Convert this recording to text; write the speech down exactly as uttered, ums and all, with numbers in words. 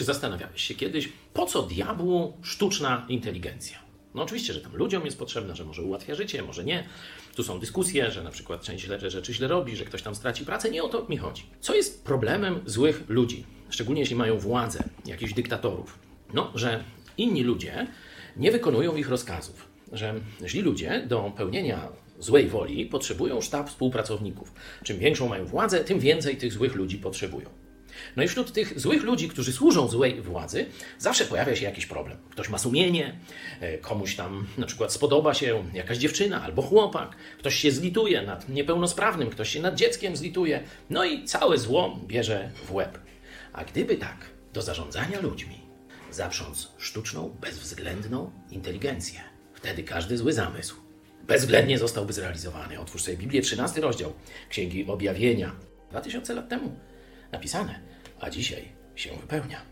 Czy zastanawiałeś się kiedyś, po co diabłu sztuczna inteligencja? No oczywiście, że tam ludziom jest potrzebna, że może ułatwia życie, może nie. Tu są dyskusje, że na przykład część źle, rzeczy źle robi, że ktoś tam straci pracę. Nie o to mi chodzi. Co jest problemem złych ludzi, szczególnie jeśli mają władzę, jakichś dyktatorów? No, że inni ludzie nie wykonują ich rozkazów. Że źli ludzie do pełnienia złej woli potrzebują sztab współpracowników. Czym większą mają władzę, tym więcej tych złych ludzi potrzebują. No i wśród tych złych ludzi, którzy służą złej władzy, zawsze pojawia się jakiś problem. Ktoś ma sumienie, komuś tam na przykład spodoba się jakaś dziewczyna albo chłopak, ktoś się zlituje nad niepełnosprawnym, ktoś się nad dzieckiem zlituje, no i całe zło bierze w łeb. A gdyby tak do zarządzania ludźmi zaprząc sztuczną, bezwzględną inteligencję, wtedy każdy zły zamysł bezwzględnie zostałby zrealizowany. Otwórz sobie Biblię, trzynasty rozdział Księgi Objawienia. dwa tysiące lat temu napisane, a dzisiaj się wypełnia.